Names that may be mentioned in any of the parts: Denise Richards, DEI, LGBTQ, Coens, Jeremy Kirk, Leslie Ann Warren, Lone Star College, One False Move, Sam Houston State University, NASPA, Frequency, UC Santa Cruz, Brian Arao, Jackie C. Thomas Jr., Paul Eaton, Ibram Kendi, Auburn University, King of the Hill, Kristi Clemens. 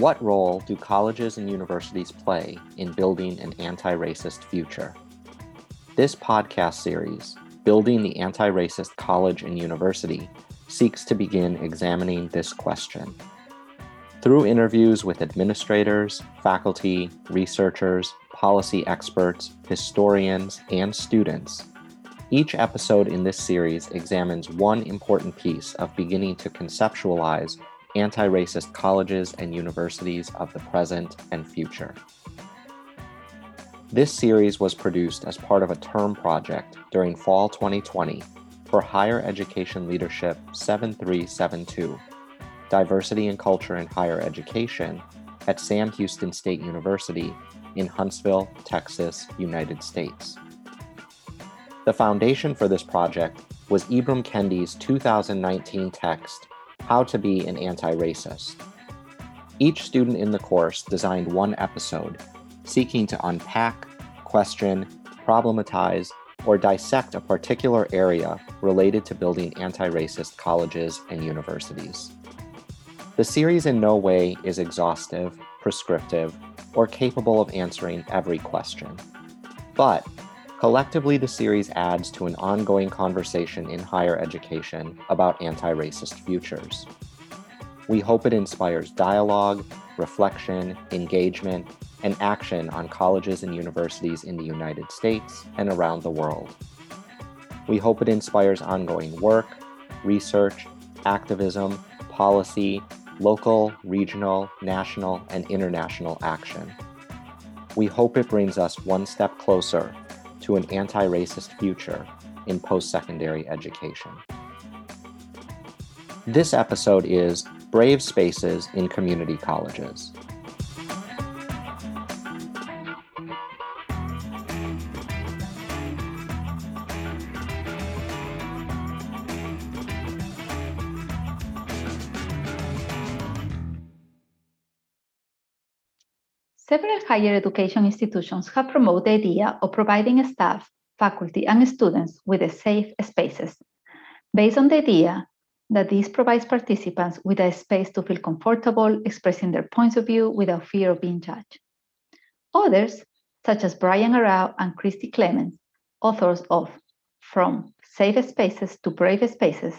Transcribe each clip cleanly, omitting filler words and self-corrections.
What role do colleges and universities play in building an anti-racist future? This podcast series, Building the Anti-Racist College and University, seeks to begin examining this question. Through interviews with administrators, faculty, researchers, policy experts, historians, and students, each episode in this series examines one important piece of beginning to conceptualize anti-racist colleges and universities of the present and future. This series was produced as part of a term project during fall 2020 for Higher Education Leadership 7372, Diversity and Culture in Higher Education at Sam Houston State University in Huntsville, Texas, United States. The foundation for this project was Ibram Kendi's 2019 text, How to Be an Anti-Racist. Each student in the course designed one episode, seeking to unpack, question, problematize, or dissect a particular area related to building anti-racist colleges and universities. The series in no way is exhaustive, prescriptive, or capable of answering every question. But collectively, the series adds to an ongoing conversation in higher education about anti-racist futures. We hope it inspires dialogue, reflection, engagement, and action on colleges and universities in the United States and around the world. We hope it inspires ongoing work, research, activism, policy, local, regional, national, and international action. We hope it brings us one step closer to an anti-racist future in post-secondary education. This episode is Brave Spaces in Community Colleges. Several higher education institutions have promoted the idea of providing staff, faculty, and students with safe spaces, based on the idea that this provides participants with a space to feel comfortable expressing their points of view without fear of being judged. Others, such as Brian Arao and Kristi Clemens, authors of From Safe Spaces to Brave Spaces,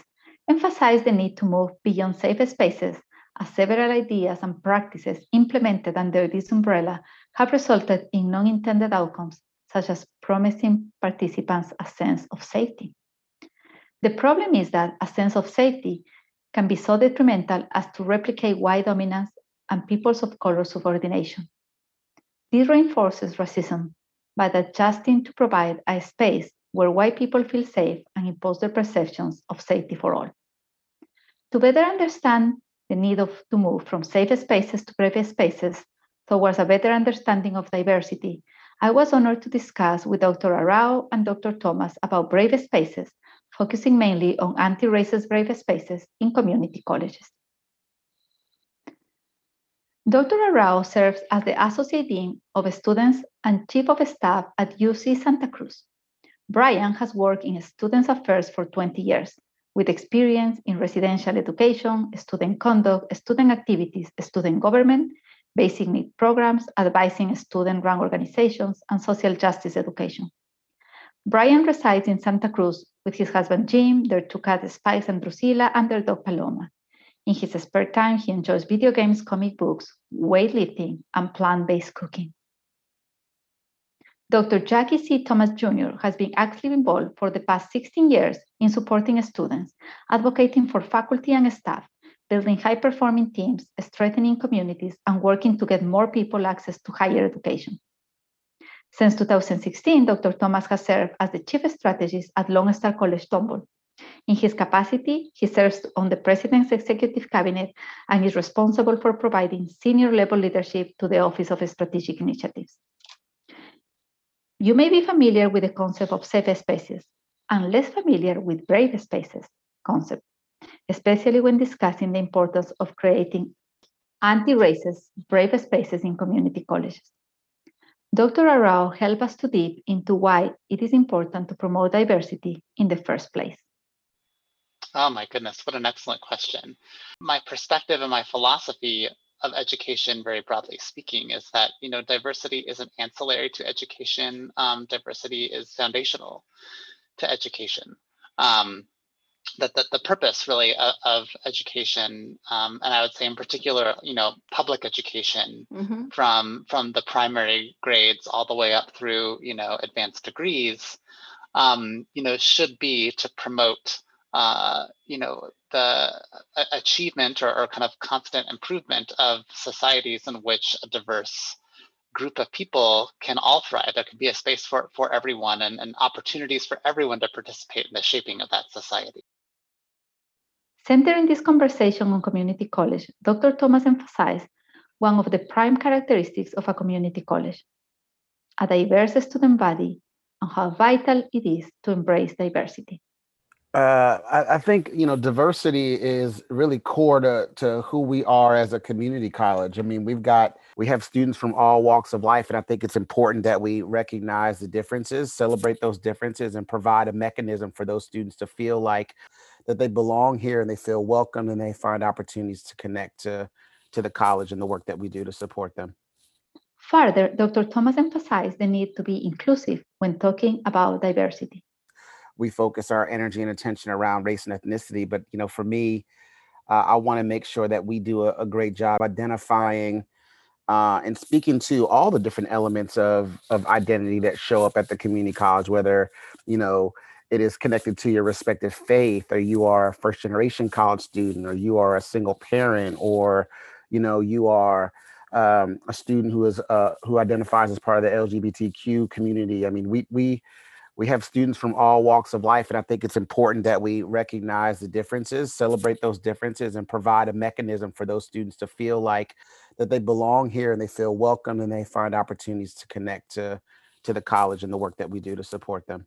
emphasize the need to move beyond safe spaces, as several ideas and practices implemented under this umbrella have resulted in non-intended outcomes, such as promising participants a sense of safety. The problem is that a sense of safety can be so detrimental as to replicate white dominance and peoples of color subordination. This reinforces racism by adjusting to provide a space where white people feel safe and impose their perceptions of safety for all. To better understand the need to move from safe spaces to brave spaces towards a better understanding of diversity, I was honored to discuss with Dr. Arao and Dr. Thomas about brave spaces, focusing mainly on anti-racist brave spaces in community colleges. Dr. Arao serves as the Associate Dean of Students and Chief of Staff at UC Santa Cruz. Brian has worked in students' affairs for 20 years, with experience in residential education, student conduct, student activities, student government, basic need programs, advising student-run organizations, and social justice education. Brian resides in Santa Cruz with his husband Jim, their two cats Spikes and Drusilla, and their dog Paloma. In his spare time, he enjoys video games, comic books, weightlifting, and plant-based cooking. Dr. Jackie C. Thomas Jr. has been actively involved for the past 16 years in supporting students, advocating for faculty and staff, building high-performing teams, strengthening communities, and working to get more people access to higher education. Since 2016, Dr. Thomas has served as the Chief Strategist at Lone Star College, Tomball. In his capacity, he serves on the President's Executive Cabinet and is responsible for providing senior-level leadership to the Office of Strategic Initiatives. You may be familiar with the concept of safe spaces and less familiar with brave spaces concept, especially when discussing the importance of creating anti-racist brave spaces in community colleges. Dr. Arao helped us to deep into why it is important to promote diversity in the first place. Oh my goodness, what an excellent question. My perspective and my philosophy of education, very broadly speaking, is that, you know, diversity isn't ancillary to education. Diversity is foundational to education. That the purpose really of education, and I would say in particular, you know, public education, mm-hmm. from the primary grades all the way up through, you know, advanced degrees, you know, should be to promote, you know, the achievement or kind of constant improvement of societies in which a diverse group of people can all thrive. There can be a space for everyone and opportunities for everyone to participate in the shaping of that society. Centering this conversation on community college, Dr. Thomas emphasized one of the prime characteristics of a community college, a diverse student body, and how vital it is to embrace diversity. I think, you know, diversity is really core to who we are as a community college. I mean, we have students from all walks of life, and I think it's important that we recognize the differences, celebrate those differences, and provide a mechanism for those students to feel like that they belong here and they feel welcome and they find opportunities to connect to the college and the work that we do to support them. Further, Dr. Thomas emphasized the need to be inclusive when talking about diversity. We focus our energy and attention around race and ethnicity. But, you know, for me, I want to make sure that we do a great job identifying and speaking to all the different elements of identity that show up at the community college, whether, you know, it is connected to your respective faith, or you are a first generation college student, or you are a single parent, or, you know, you are a student who is who identifies as part of the LGBTQ community. I mean, we have students from all walks of life, and I think it's important that we recognize the differences, celebrate those differences, and provide a mechanism for those students to feel like that they belong here and they feel welcome and they find opportunities to connect to the college and the work that we do to support them.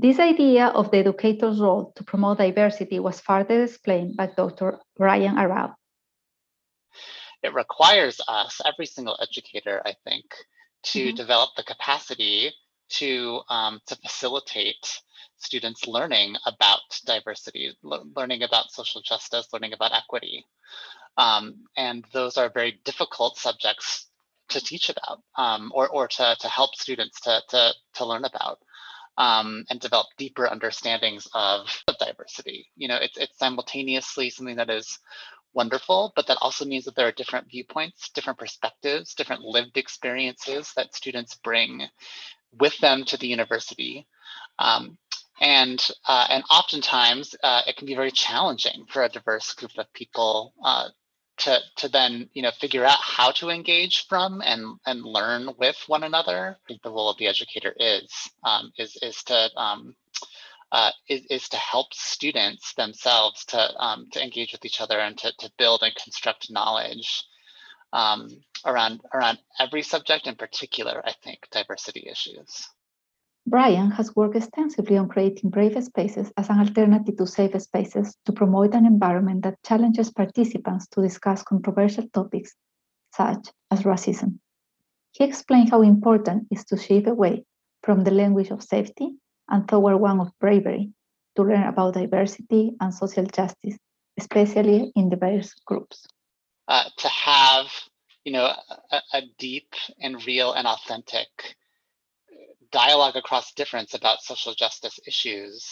This idea of the educator's role to promote diversity was further explained by Dr. Brian Arao. It requires us, every single educator, I think, to mm-hmm. develop the capacity to facilitate students learning about diversity, learning about social justice, learning about equity. And those are very difficult subjects to teach about, or to help students to learn about, and develop deeper understandings of diversity. You know, it's simultaneously something that is wonderful, but that also means that there are different viewpoints, different perspectives, different lived experiences that students bring with them to the university, and oftentimes it can be very challenging for a diverse group of people to then, you know, figure out how to engage from and learn with one another. I think the role of the educator is to help students themselves to engage with each other and to build and construct knowledge around every subject, in particular, I think, diversity issues. Brian has worked extensively on creating brave spaces as an alternative to safe spaces to promote an environment that challenges participants to discuss controversial topics such as racism. He explained how important it is to shift away from the language of safety and toward one of bravery to learn about diversity and social justice, especially in diverse groups. To have, you know, a deep and real and authentic dialogue across difference about social justice issues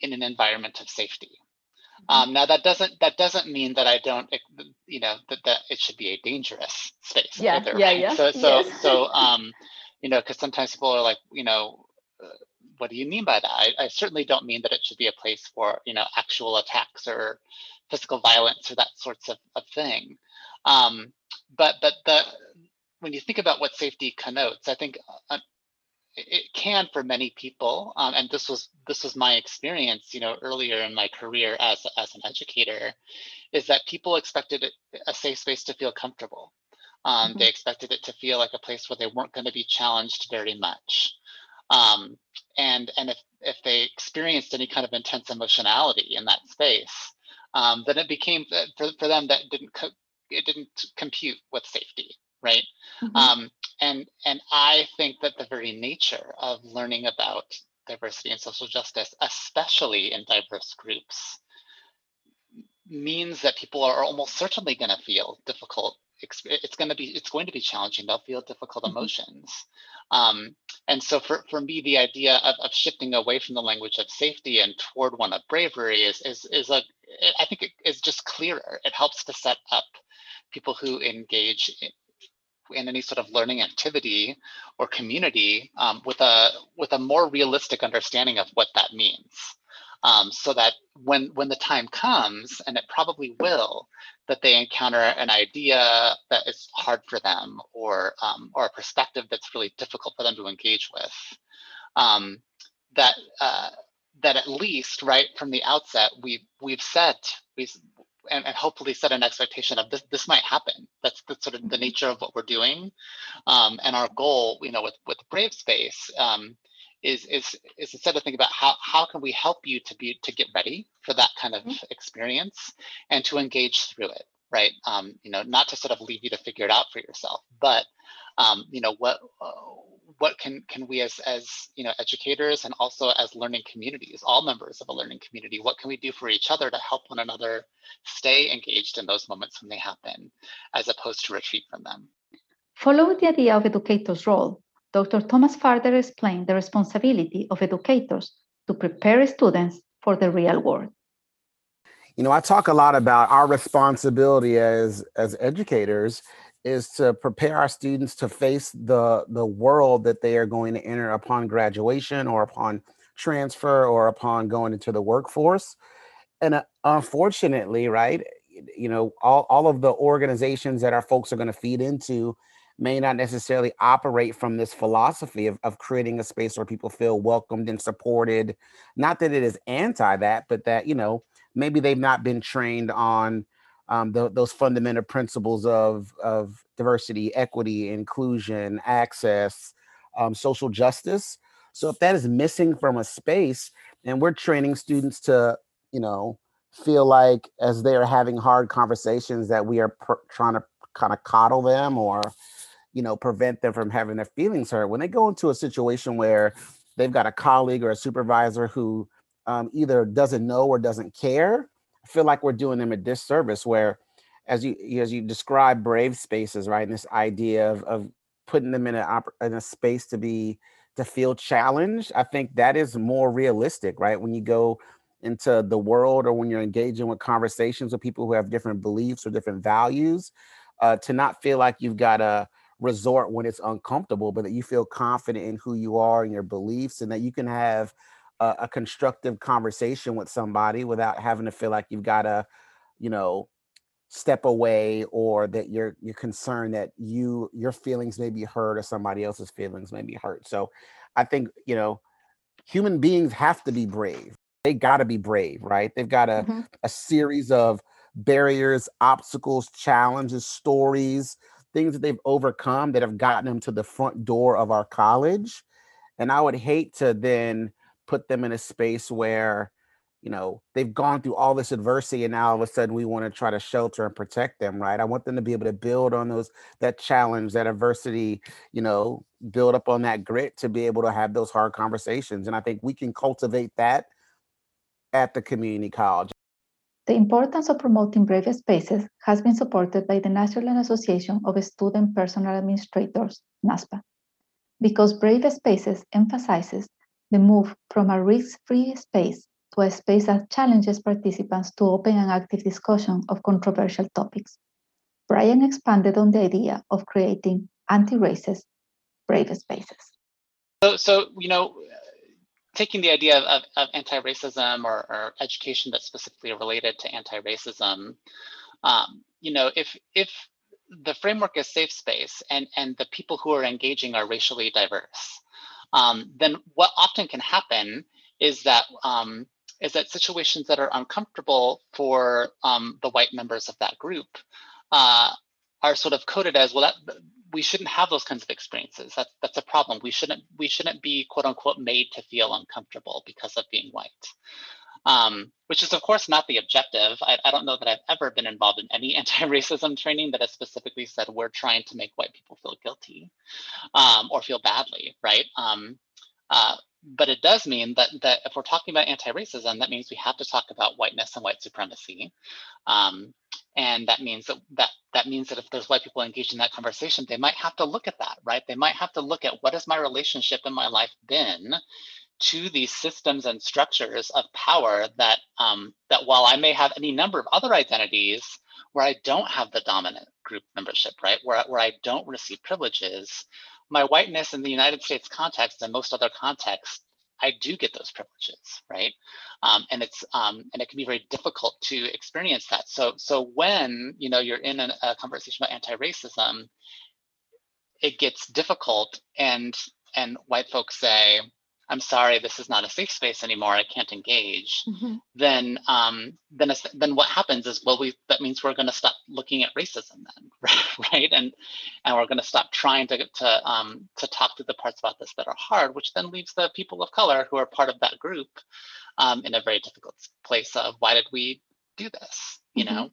in an environment of safety. Now that doesn't mean that I don't, you know, that it should be a dangerous space. Yeah, either, yeah, right? Yeah. So, you know, because sometimes people are like, you know, what do you mean by that? I certainly don't mean that it should be a place for, you know, actual attacks or physical violence or that sorts of thing. But when you think about what safety connotes, I think it can, for many people, and this was my experience, you know, earlier in my career as an educator, is that people expected a safe space to feel comfortable. Mm-hmm. They expected it to feel like a place where they weren't going to be challenged very much. And if they experienced any kind of intense emotionality in that space, then it became for them that didn't compute with safety, right? Mm-hmm. And I think that the very nature of learning about diversity and social justice, especially in diverse groups, means that people are almost certainly going to feel difficult. It's going to be challenging. They'll feel difficult emotions. And so for me, the idea of shifting away from the language of safety and toward one of bravery is just clearer. It helps to set up people who engage in any sort of learning activity or community with a more realistic understanding of what that means. So that when the time comes, and it probably will, that they encounter an idea that is hard for them, or a perspective that's really difficult for them to engage with, that at least right from the outset we've hopefully set an expectation of this might happen. That's sort of the nature of what we're doing, and our goal, with Brave Space. Is instead to think about how can we help you to get ready for that kind of experience and to engage through it, right? Not to sort of leave you to figure it out for yourself, but what can we as educators and also as learning communities, all members of a learning community, what can we do for each other to help one another stay engaged in those moments when they happen, as opposed to retreat from them? Following the idea of educators' role, Dr. Thomas further explained the responsibility of educators to prepare students for the real world. I talk a lot about our responsibility as educators is to prepare our students to face the world that they are going to enter upon graduation or upon transfer or upon going into the workforce. And unfortunately, right, all of the organizations that our folks are going to feed into may not necessarily operate from this philosophy of creating a space where people feel welcomed and supported. Not that it is anti that, but that, maybe they've not been trained on those fundamental principles of diversity, equity, inclusion, access, social justice. So if that is missing from a space, and we're training students to, feel like as they are having hard conversations that we are trying to kind of coddle them or prevent them from having their feelings hurt. When they go into a situation where they've got a colleague or a supervisor who either doesn't know or doesn't care, I feel like we're doing them a disservice where, as you describe brave spaces, right, and this idea of putting them in a space to feel challenged, I think that is more realistic, right? When you go into the world or when you're engaging with conversations with people who have different beliefs or different values, to not feel like you've got a resort when it's uncomfortable, but that you feel confident in who you are and your beliefs, and that you can have a constructive conversation with somebody without having to feel like you've got to, step away, or that you're concerned that your feelings may be hurt or somebody else's feelings may be hurt. So I think, human beings have to be brave. They got to be brave, right? They've got a series of barriers, obstacles, challenges, stories, things that they've overcome that have gotten them to the front door of our college. And I would hate to then put them in a space where, they've gone through all this adversity and now all of a sudden we want to try to shelter and protect them, right? I want them to be able to build on that challenge, that adversity, build up on that grit to be able to have those hard conversations. And I think we can cultivate that at the community college. The importance of promoting brave spaces has been supported by the National Association of Student Personnel Administrators, NASPA, because brave spaces emphasizes the move from a risk-free space to a space that challenges participants to open and active discussion of controversial topics. Brian expanded on the idea of creating anti-racist brave spaces. So taking the idea of anti-racism or education that's specifically related to anti-racism, if the framework is safe space and the people who are engaging are racially diverse, then what often can happen is that situations that are uncomfortable for the white members of that group are sort of coded as, well, that we shouldn't have those kinds of experiences. That's a problem. We shouldn't be, quote unquote, made to feel uncomfortable because of being white, which is, of course, not the objective. I don't know that I've ever been involved in any anti-racism training that has specifically said we're trying to make white people feel guilty or feel badly, right? But it does mean that if we're talking about anti-racism, that means we have to talk about whiteness and white supremacy. And that means that if there's white people engaged in that conversation, they might have to look at that, right? They might have to look at what has my relationship in my life been to these systems and structures of power that while I may have any number of other identities where I don't have the dominant group membership, right? Where I don't receive privileges, my whiteness in the United States context and most other contexts, I do get those privileges, right? And it can be very difficult to experience that. So when you're in a conversation about anti-racism, it gets difficult, and white folks say, "I'm sorry, this is not a safe space anymore. I can't engage." Mm-hmm. Then what happens is, well, that means we're going to stop looking at racism then, right? And we're going to stop trying to talk to the parts about this that are hard, which then leaves the people of color who are part of that group in a very difficult place of, why did we do this? Mm-hmm.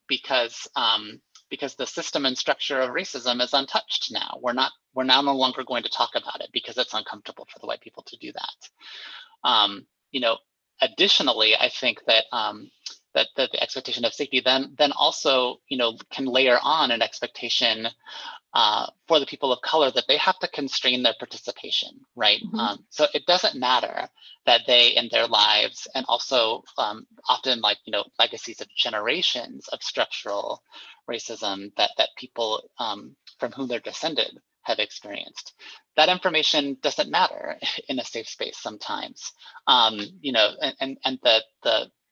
Because the system and structure of racism is untouched now. We're now no longer going to talk about it because it's uncomfortable for the white people to do that. Additionally, I think that the expectation of safety then also can layer on an expectation for the people of color that they have to constrain their participation, right? Mm-hmm. So it doesn't matter that they in their lives, and also often legacies of generations of structural racism that people from whom they're descended have experienced. That information doesn't matter in a safe space sometimes.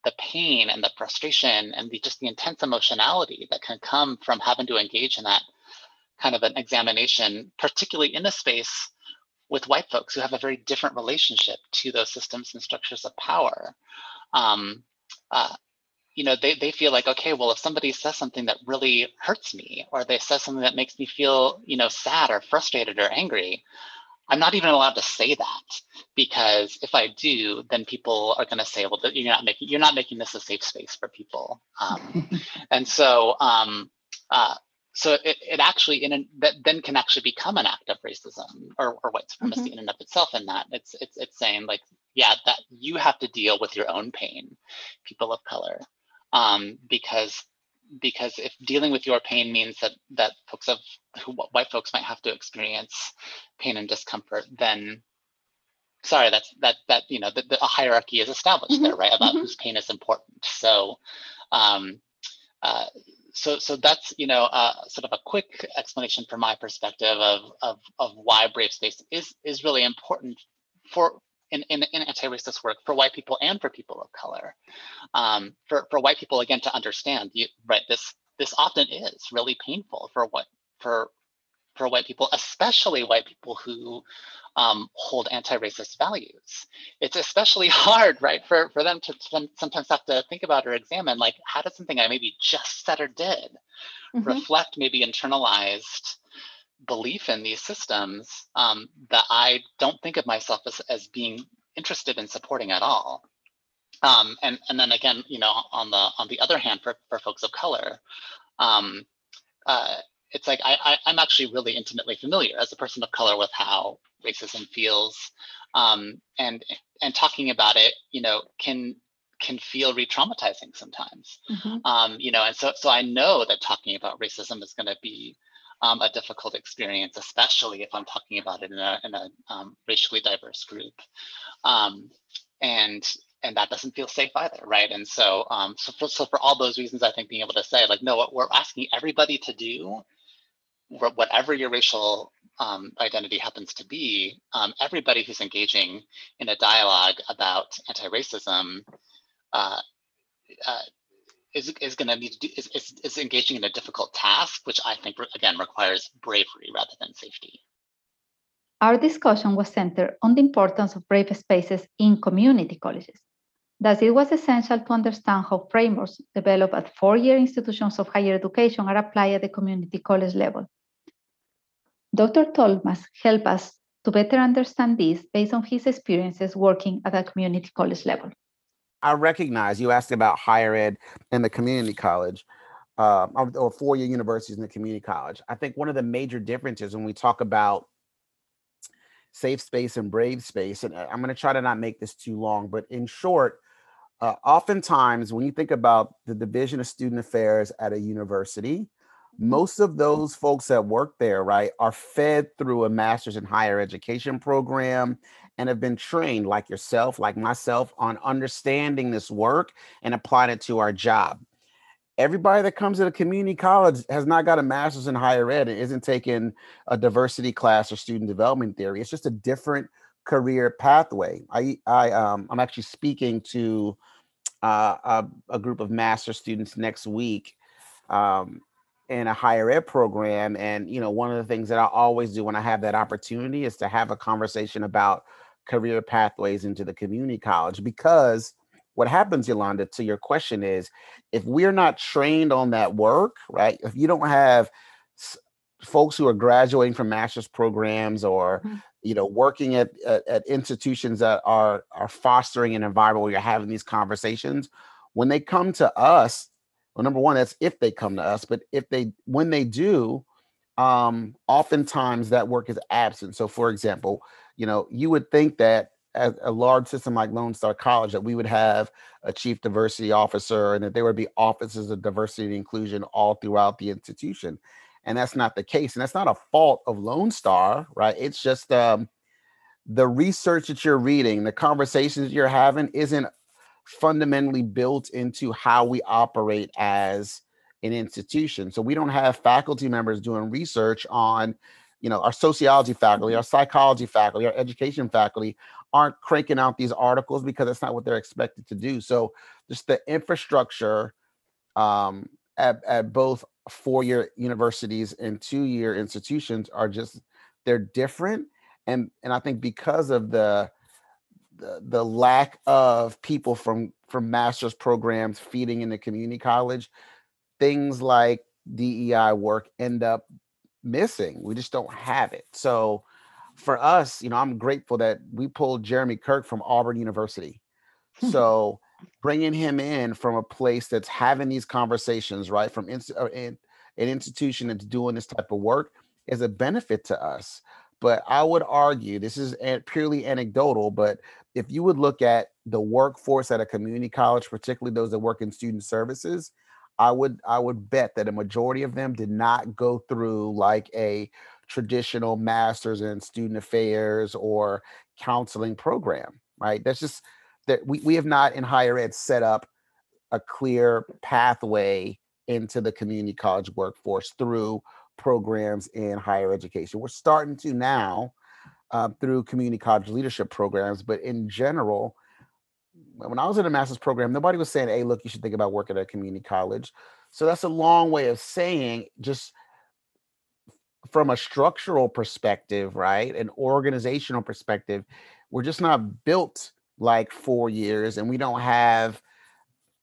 The pain and the frustration and the intense emotionality that can come from having to engage in that kind of an examination, particularly in a space with white folks who have a very different relationship to those systems and structures of power. They feel like, okay, well, if somebody says something that really hurts me, or they say something that makes me feel, sad or frustrated or angry, I'm not even allowed to say that, because if I do, then people are going to say, well, you're not making this a safe space for people. So it actually then can actually become an act of racism or white supremacy. Mm-hmm. In and of itself. In that it's saying, like, yeah, that you have to deal with your own pain, people of color, because if dealing with your pain means that white folks might have to experience pain and discomfort, then sorry, that a hierarchy is established. Mm-hmm. There, right, about mm-hmm. whose pain is important. So that's sort of a quick explanation from my perspective of why Brave Space is really important for in anti-racist work for white people and for people of color. For white people, again, to understand, right, this often is really painful for white people, especially white people who hold anti-racist values. It's especially hard, right, for them to sometimes have to think about or examine, like, how did something I maybe just said or did mm-hmm. reflect maybe internalized belief in these systems that I don't think of myself as being interested in supporting at all. And then again, on the other hand, for folks of color, it's like I'm actually really intimately familiar as a person of color with how racism feels, and talking about it, can feel re-traumatizing sometimes, mm-hmm. And so I know that talking about racism is going to be a difficult experience, especially if I'm talking about it in a racially diverse group, and that doesn't feel safe either, right? And so, for all those reasons, I think being able to say, like, no, what we're asking everybody to do, whatever your racial identity happens to be, everybody who's engaging in a dialogue about anti-racism is going to need to do is engaging in a difficult task, which I think again requires bravery rather than safety. Our discussion was centered on the importance of brave spaces in community colleges. Thus, it was essential to understand how frameworks developed at four-year institutions of higher education are applied at the community college level. Dr. Tolmas helped us to better understand this based on his experiences working at a community college level. I recognize you asked about higher ed and the community college, or four-year universities in the community college. I think one of the major differences when we talk about safe space and brave space. And I'm going to try to not make this too long, but in short, oftentimes when you think about the Division of Student Affairs at a university, most of those folks that work there, right, are fed through a master's in higher education program and have been trained, like yourself, like myself, on understanding this work and applying it to our job. Everybody that comes to the community college has not got a master's in higher ed and isn't taking a diversity class or student development theory. It's just a different career pathway. I'm actually speaking to a group of master's students next week in a higher ed program. And, you know, one of the things that I always do when I have that opportunity is to have a conversation about career pathways into the community college, because what happens, Yolanda, to your question is, if we're not trained on that work, right, if you don't have folks who are graduating from master's programs or, you know, working at institutions that are fostering an environment where you're having these conversations, when they come to us, well, number one, that's if they come to us, but when they do, oftentimes that work is absent. So, for example, you know, you would think that at a large system like Lone Star College, that we would have a chief diversity officer and that there would be offices of diversity and inclusion all throughout the institution. And that's not the case. And that's not a fault of Lone Star, right? It's just the research that you're reading, the conversations you're having isn't fundamentally built into how we operate as an institution. So we don't have faculty members doing research on, you know, our sociology faculty, our psychology faculty, our education faculty aren't cranking out these articles because that's not what they're expected to do. So just the infrastructure at both four-year universities and two-year institutions are just, they're different. And I think because of the lack of people from master's programs feeding into community college, things like DEI work end up missing. We just don't have it. So for us, you know, I'm grateful that we pulled Jeremy Kirk from Auburn University. So bringing him in from a place that's having these conversations, right, from an institution that's doing this type of work is a benefit to us. But I would argue, this is purely anecdotal, but if you would look at the workforce at a community college, particularly those that work in student services, I would bet that a majority of them did not go through like a traditional master's in student affairs or counseling program, right? That's just that we have not in higher ed set up a clear pathway into the community college workforce through programs in higher education. We're starting to now through community college leadership programs, but in general, when I was in a master's program, nobody was saying, hey, look, you should think about working at a community college. So that's a long way of saying, just from a structural perspective, right, an organizational perspective, we're just not built like 4 years, and we don't have,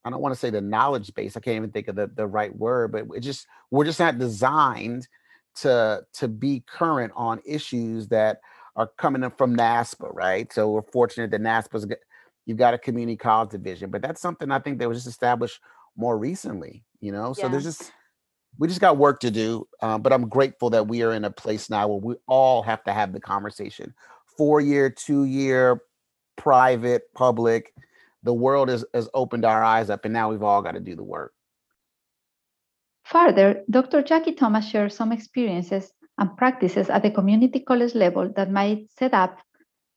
I don't want to say the knowledge base, I can't even think of the right word, but we're just not designed to be current on issues that are coming up from NASPA, right? So we're fortunate that you've got a community college division, but that's something I think that was just established more recently, you know? Yeah. So we just got work to do, but I'm grateful that we are in a place now where we all have to have the conversation. 4 year, 2 year, private, public, the world has opened our eyes up, and now we've all got to do the work. Further, Dr. Jackie Thomas shares some experiences and practices at the community college level that might set up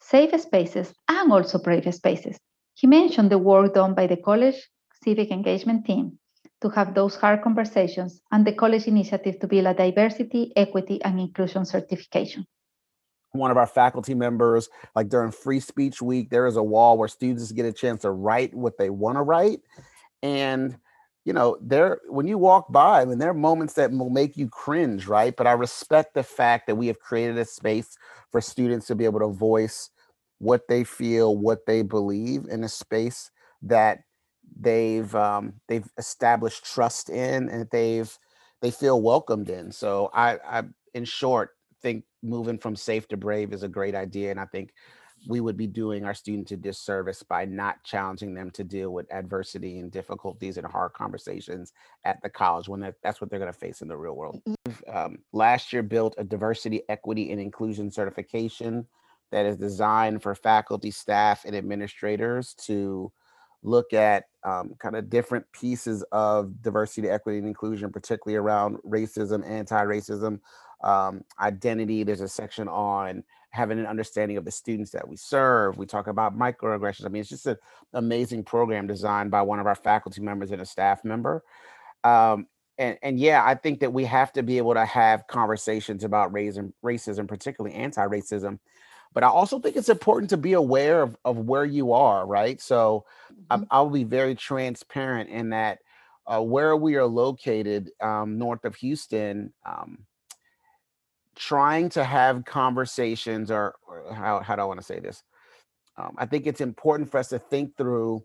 safe spaces and also brave spaces. He mentioned the work done by the college civic engagement team to have those hard conversations and the college initiative to build a diversity, equity, and inclusion certification. One of our faculty members, like during Free Speech Week, there is a wall where students get a chance to write what they want to write. And, you know, when you walk by, I mean, there are moments that will make you cringe, right? But I respect the fact that we have created a space for students to be able to voice what they feel, what they believe, in a space that they've established trust in and they feel welcomed in. So I in short, think moving from safe to brave is a great idea. And I think we would be doing our students a disservice by not challenging them to deal with adversity and difficulties and hard conversations at the college when that's what they're going to face in the real world. Last year built a diversity, equity, and inclusion certification that is designed for faculty, staff, and administrators to look at kind of different pieces of diversity, equity, and inclusion, particularly around racism, anti-racism, identity. There's a section on having an understanding of the students that we serve. We talk about microaggressions. I mean, it's just an amazing program designed by one of our faculty members and a staff member. And yeah, I think that we have to be able to have conversations about racism, particularly anti-racism. But I also think it's important to be aware of where you are, right? So I'll be very transparent in that where we are located north of Houston, trying to have conversations or how do I want to say this? I think it's important for us to think through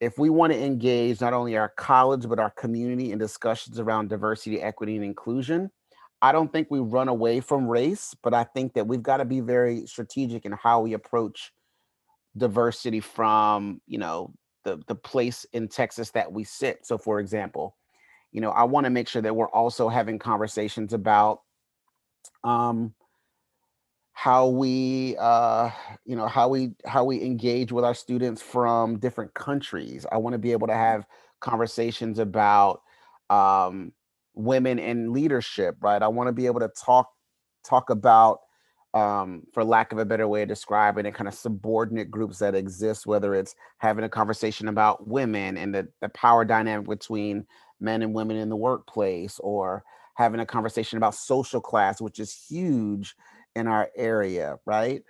if we want to engage not only our college, but our community in discussions around diversity, equity, and inclusion. I don't think we run away from race, but I think that we've got to be very strategic in how we approach diversity from, you know, the place in Texas that we sit. So for example, you know, I want to make sure that we're also having conversations about how we, you know, how we engage with our students from different countries. I want to be able to have conversations about, women in leadership, right? I want to be able to talk about, for lack of a better way of describing it, kind of subordinate groups that exist, whether it's having a conversation about women and the power dynamic between men and women in the workplace, or having a conversation about social class, which is huge in our area, right?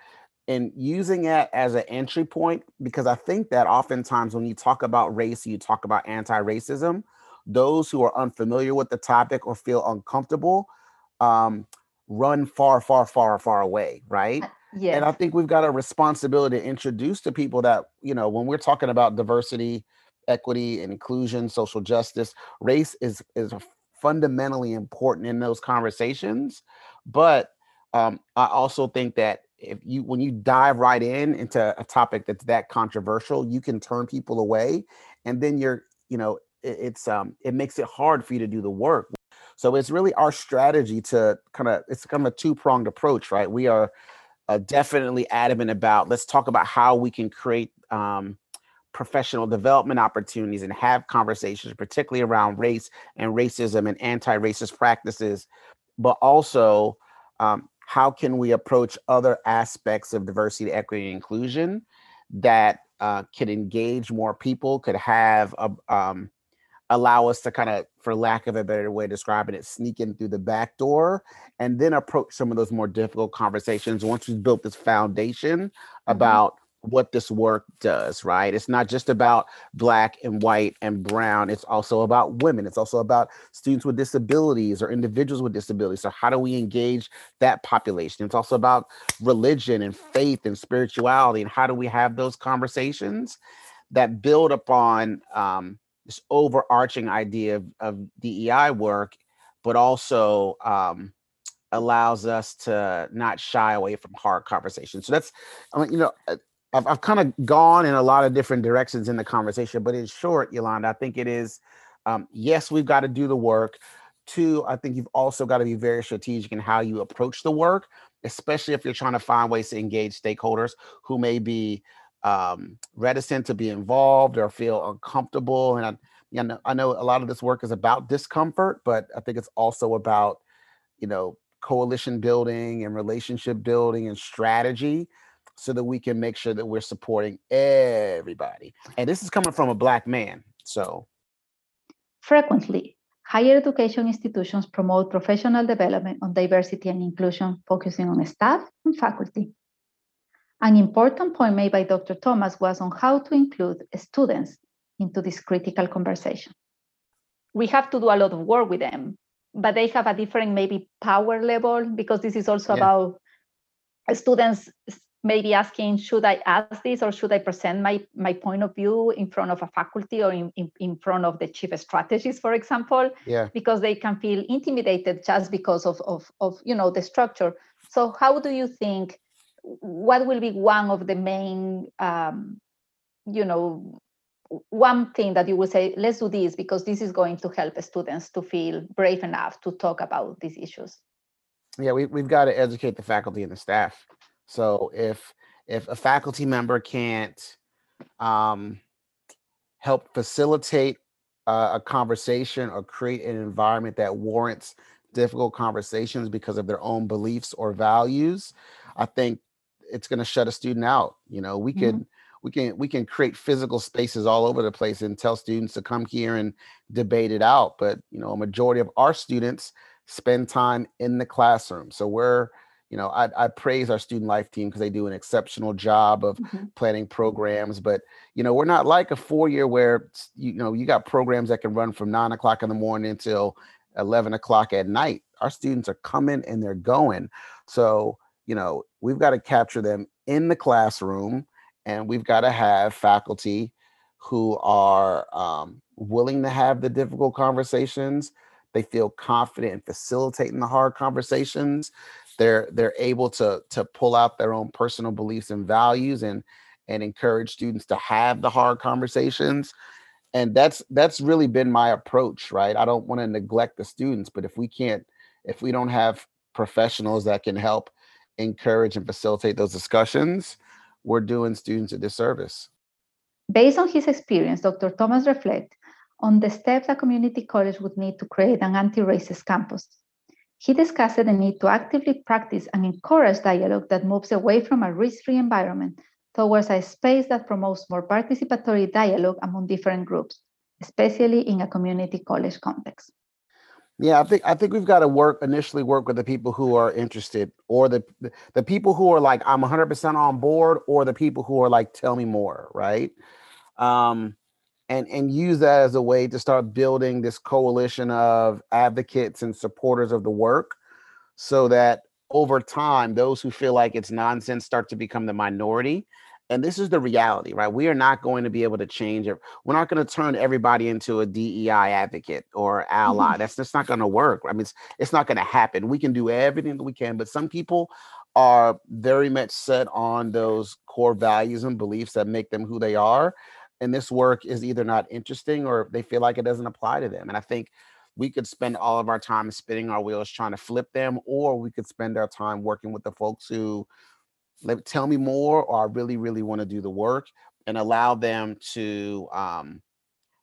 And using it as an entry point, because I think that oftentimes when you talk about race, you talk about anti-racism, those who are unfamiliar with the topic or feel uncomfortable run far, far, far, far away, right? Yeah. And I think we've got a responsibility to introduce to people that, you know, when we're talking about diversity, equity, and inclusion, social justice, race is fundamentally important in those conversations. But I also think that when you dive right into a topic that's that controversial, you can turn people away, and then you're, you know, it makes it hard for you to do the work. So it's really our strategy to it's kind of a two-pronged approach, right? We are definitely adamant about, let's talk about how we can create professional development opportunities and have conversations, particularly around race and racism and anti-racist practices, but also how can we approach other aspects of diversity, equity, and inclusion that could engage more people, could have allow us to kind of, for lack of a better way of describing it, sneak in through the back door and then approach some of those more difficult conversations once we've built this foundation about what this work does, right? It's not just about Black and white and brown. It's also about women. It's also about students with disabilities or individuals with disabilities. So how do we engage that population? It's also about religion and faith and spirituality, and how do we have those conversations that build upon this overarching idea of DEI work, but also allows us to not shy away from hard conversations. So that's, I mean, you know, I've kind of gone in a lot of different directions in the conversation, but in short, Yolanda, I think it is, yes, we've got to do the work. Two, I think you've also got to be very strategic in how you approach the work, especially if you're trying to find ways to engage stakeholders who may be reticent to be involved or feel uncomfortable. And I know a lot of this work is about discomfort, but I think it's also about, you know, coalition building and relationship building and strategy, so that we can make sure that we're supporting everybody. And this is coming from a Black man, so. Frequently, higher education institutions promote professional development on diversity and inclusion, focusing on staff and faculty. An important point made by Dr. Thomas was on how to include students into this critical conversation. We have to do a lot of work with them, but they have a different maybe power level, because this is also about students maybe asking, should I ask this, or should I present my point of view in front of a faculty or in front of the chief strategist, for example, because they can feel intimidated just because of you know, the structure. So how do you think, what will be one of the main, you know, one thing that you will say, let's do this because this is going to help students to feel brave enough to talk about these issues? Yeah, we've got to educate the faculty and the staff. So if a faculty member can't help facilitate a conversation or create an environment that warrants difficult conversations because of their own beliefs or values, I think it's going to shut a student out. You know, we could we can create physical spaces all over the place and tell students to come here and debate it out. But, you know, a majority of our students spend time in the classroom. So we're, you know, I praise our student life team because they do an exceptional job of planning programs. But, you know, we're not like a 4-year where, you know, you got programs that can run from 9 o'clock in the morning until 11 o'clock at night. Our students are coming and they're going. So, you know, we've got to capture them in the classroom, and we've got to have faculty who are willing to have the difficult conversations. They feel confident in facilitating the hard conversations. They're able to pull out their own personal beliefs and values and encourage students to have the hard conversations. And that's really been my approach, right? I don't want to neglect the students, but if we don't have professionals that can help encourage and facilitate those discussions, we're doing students a disservice. Based on his experience, Dr. Thomas reflects on the steps a community college would need to create an anti-racist campus. He discussed the need to actively practice and encourage dialogue that moves away from a risk-free environment towards a space that promotes more participatory dialogue among different groups, especially in a community college context. Yeah, I think we've got to work with the people who are interested, or the people who are like, I'm 100% on board, or the people who are like, tell me more, right? And use that as a way to start building this coalition of advocates and supporters of the work, so that over time, those who feel like it's nonsense start to become the minority. And this is the reality, right? We are not going to be able to change it. We're not going to turn everybody into a DEI advocate or ally. That's just not going to work. I mean, it's not going to happen. We can do everything that we can, but some people are very much set on those core values and beliefs that make them who they are. And this work is either not interesting or they feel like it doesn't apply to them. And I think we could spend all of our time spinning our wheels trying to flip them, or we could spend our time working with the folks who tell me more, or I really, really want to do the work, and allow them to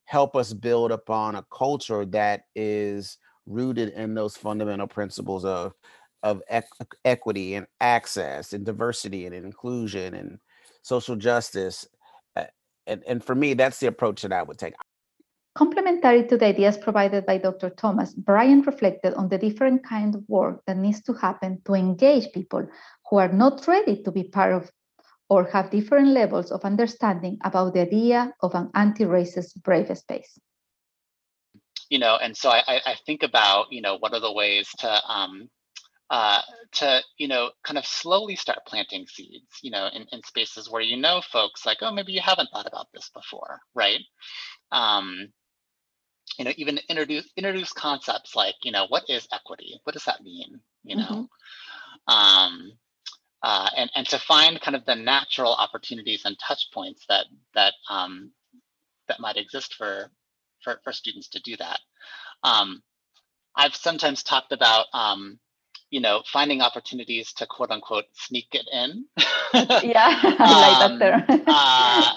help us build upon a culture that is rooted in those fundamental principles of equity and access and diversity and inclusion and social justice. And for me, that's the approach that I would take. Complementary to the ideas provided by Dr. Thomas, Brian reflected on the different kind of work that needs to happen to engage people who are not ready to be part of or have different levels of understanding about the idea of an anti-racist brave space. You know, and so I think about, you know, what are the ways to, you know, kind of slowly start planting seeds, you know, in spaces where, you know, folks like, oh, maybe you haven't thought about this before, right? You know, even introduce concepts like, you know, what is equity? What does that mean? You know, and to find kind of the natural opportunities and touch points that might exist for students to do that. I've sometimes talked about, you know, finding opportunities to quote unquote sneak it in. Yeah, I like that term.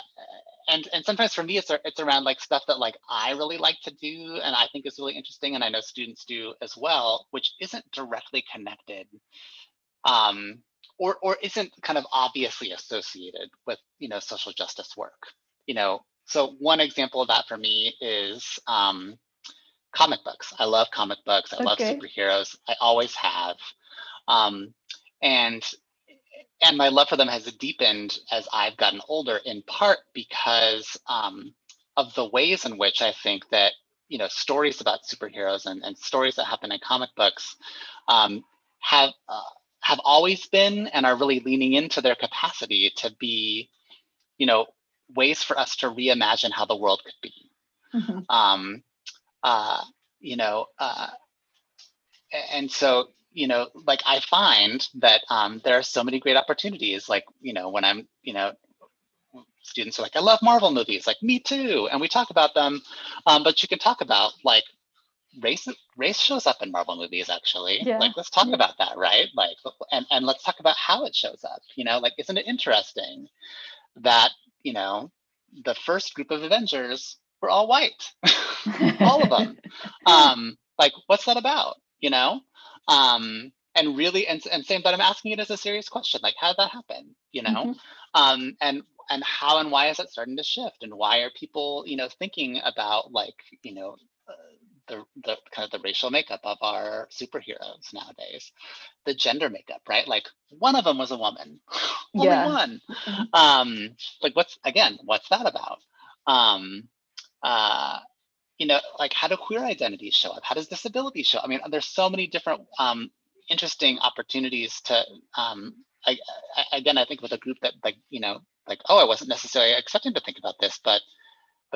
And sometimes for me, it's around like stuff that like I really like to do and I think is really interesting, and I know students do as well, which isn't directly connected, or isn't kind of obviously associated with, you know, social justice work. You know, so one example of that for me is comic books. I love comic books. I love superheroes. I always have, and my love for them has deepened as I've gotten older, in part because of the ways in which I think that, you know, stories about superheroes and stories that happen in comic books have always been and are really leaning into their capacity to be, you know, ways for us to reimagine how the world could be. You know, and so, you know, like I find that there are so many great opportunities, like, you know, when I'm, you know, students are like, I love Marvel movies, like me too. And we talk about them, but you can talk about like race shows up in Marvel movies, actually. Yeah. Like, let's talk about that, right? Like, and let's talk about how it shows up, you know? Like, isn't it interesting that, you know, the first group of Avengers were all white, all of them. Like, what's that about, you know? And really, and same, but I'm asking it as a serious question, like, how did that happen, you know? Mm-hmm. And how and why is that starting to shift? And why are people, you know, thinking about, like, you know, the kind of the racial makeup of our superheroes nowadays, the gender makeup, right? Like, one of them was a woman, only one. Mm-hmm. Like, what's that about? You know, like, how do queer identities show up? How does disability show up? I mean, there's so many different interesting opportunities to, I think with a group that, like, you know, like, oh, I wasn't necessarily expecting to think about this, but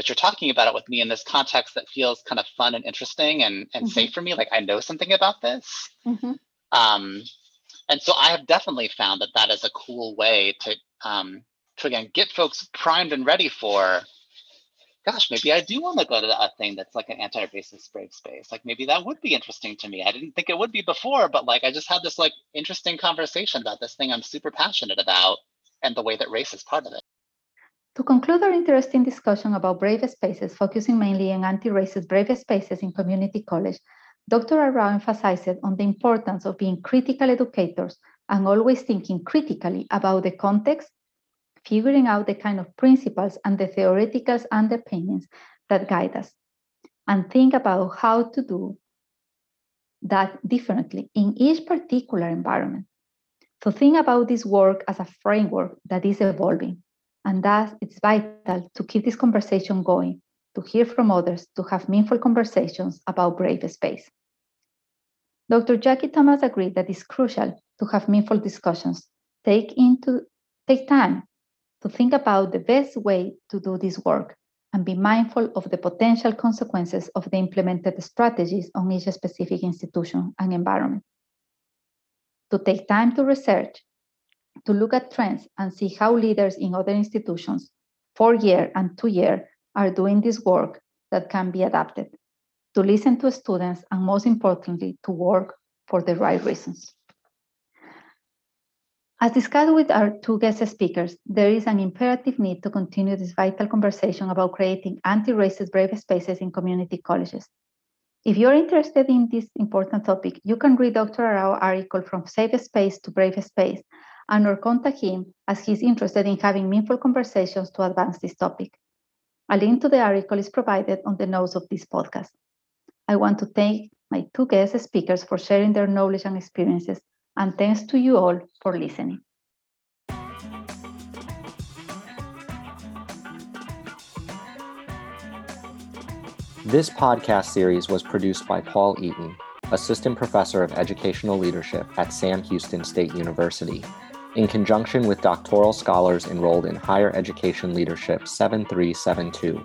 you're talking about it with me in this context that feels kind of fun and interesting and mm-hmm. safe for me. Like, I know something about this. Mm-hmm. And so I have definitely found that that is a cool way to again, get folks primed and ready for, gosh, maybe I do want to go to that thing that's like an anti-racist brave space. Like, maybe that would be interesting to me. I didn't think it would be before, but like, I just had this like interesting conversation about this thing I'm super passionate about and the way that race is part of it. To conclude our interesting discussion about brave spaces, focusing mainly on anti-racist brave spaces in community college, Dr. Arao emphasized on the importance of being critical educators and always thinking critically about the context, figuring out the kind of principles and the theoretical underpinnings that guide us, and think about how to do that differently in each particular environment. So think about this work as a framework that is evolving. And thus, it's vital to keep this conversation going, to hear from others, to have meaningful conversations about brave space. Dr. Jackie Thomas agreed that it's crucial to have meaningful discussions. Take time to think about the best way to do this work and be mindful of the potential consequences of the implemented strategies on each specific institution and environment. To take time to research, to look at trends and see how leaders in other institutions, 4-year and 2-year, are doing this work that can be adapted, to listen to students, and most importantly, to work for the right reasons. As discussed with our two guest speakers, there is an imperative need to continue this vital conversation about creating anti-racist brave spaces in community colleges. If you're interested in this important topic, you can read Dr. Arao's article From Safe Space to Brave Space, and or contact him as he's interested in having meaningful conversations to advance this topic. A link to the article is provided on the notes of this podcast. I want to thank my two guest speakers for sharing their knowledge and experiences, and thanks to you all for listening. This podcast series was produced by Paul Eaton, Assistant Professor of Educational Leadership at Sam Houston State University, in conjunction with doctoral scholars enrolled in Higher Education Leadership 7372,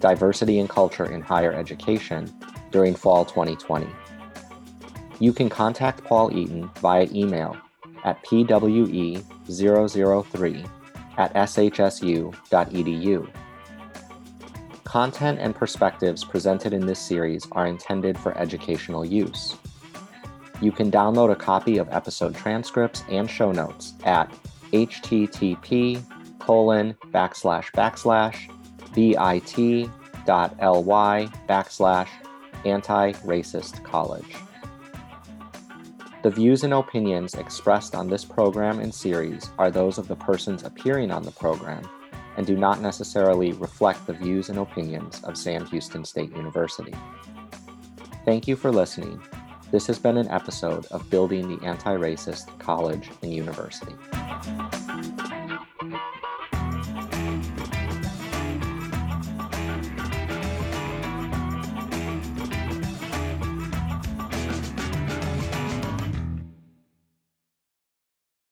Diversity and Culture in Higher Education, during fall 2020. You can contact Paul Eaton via email at pwe003@shsu.edu. Content and perspectives presented in this series are intended for educational use. You can download a copy of episode transcripts and show notes at http://bit.ly/anti-racist college. The views and opinions expressed on this program and series are those of the persons appearing on the program and do not necessarily reflect the views and opinions of Sam Houston State University. Thank you for listening. This has been an episode of Building the Anti-Racist College and University.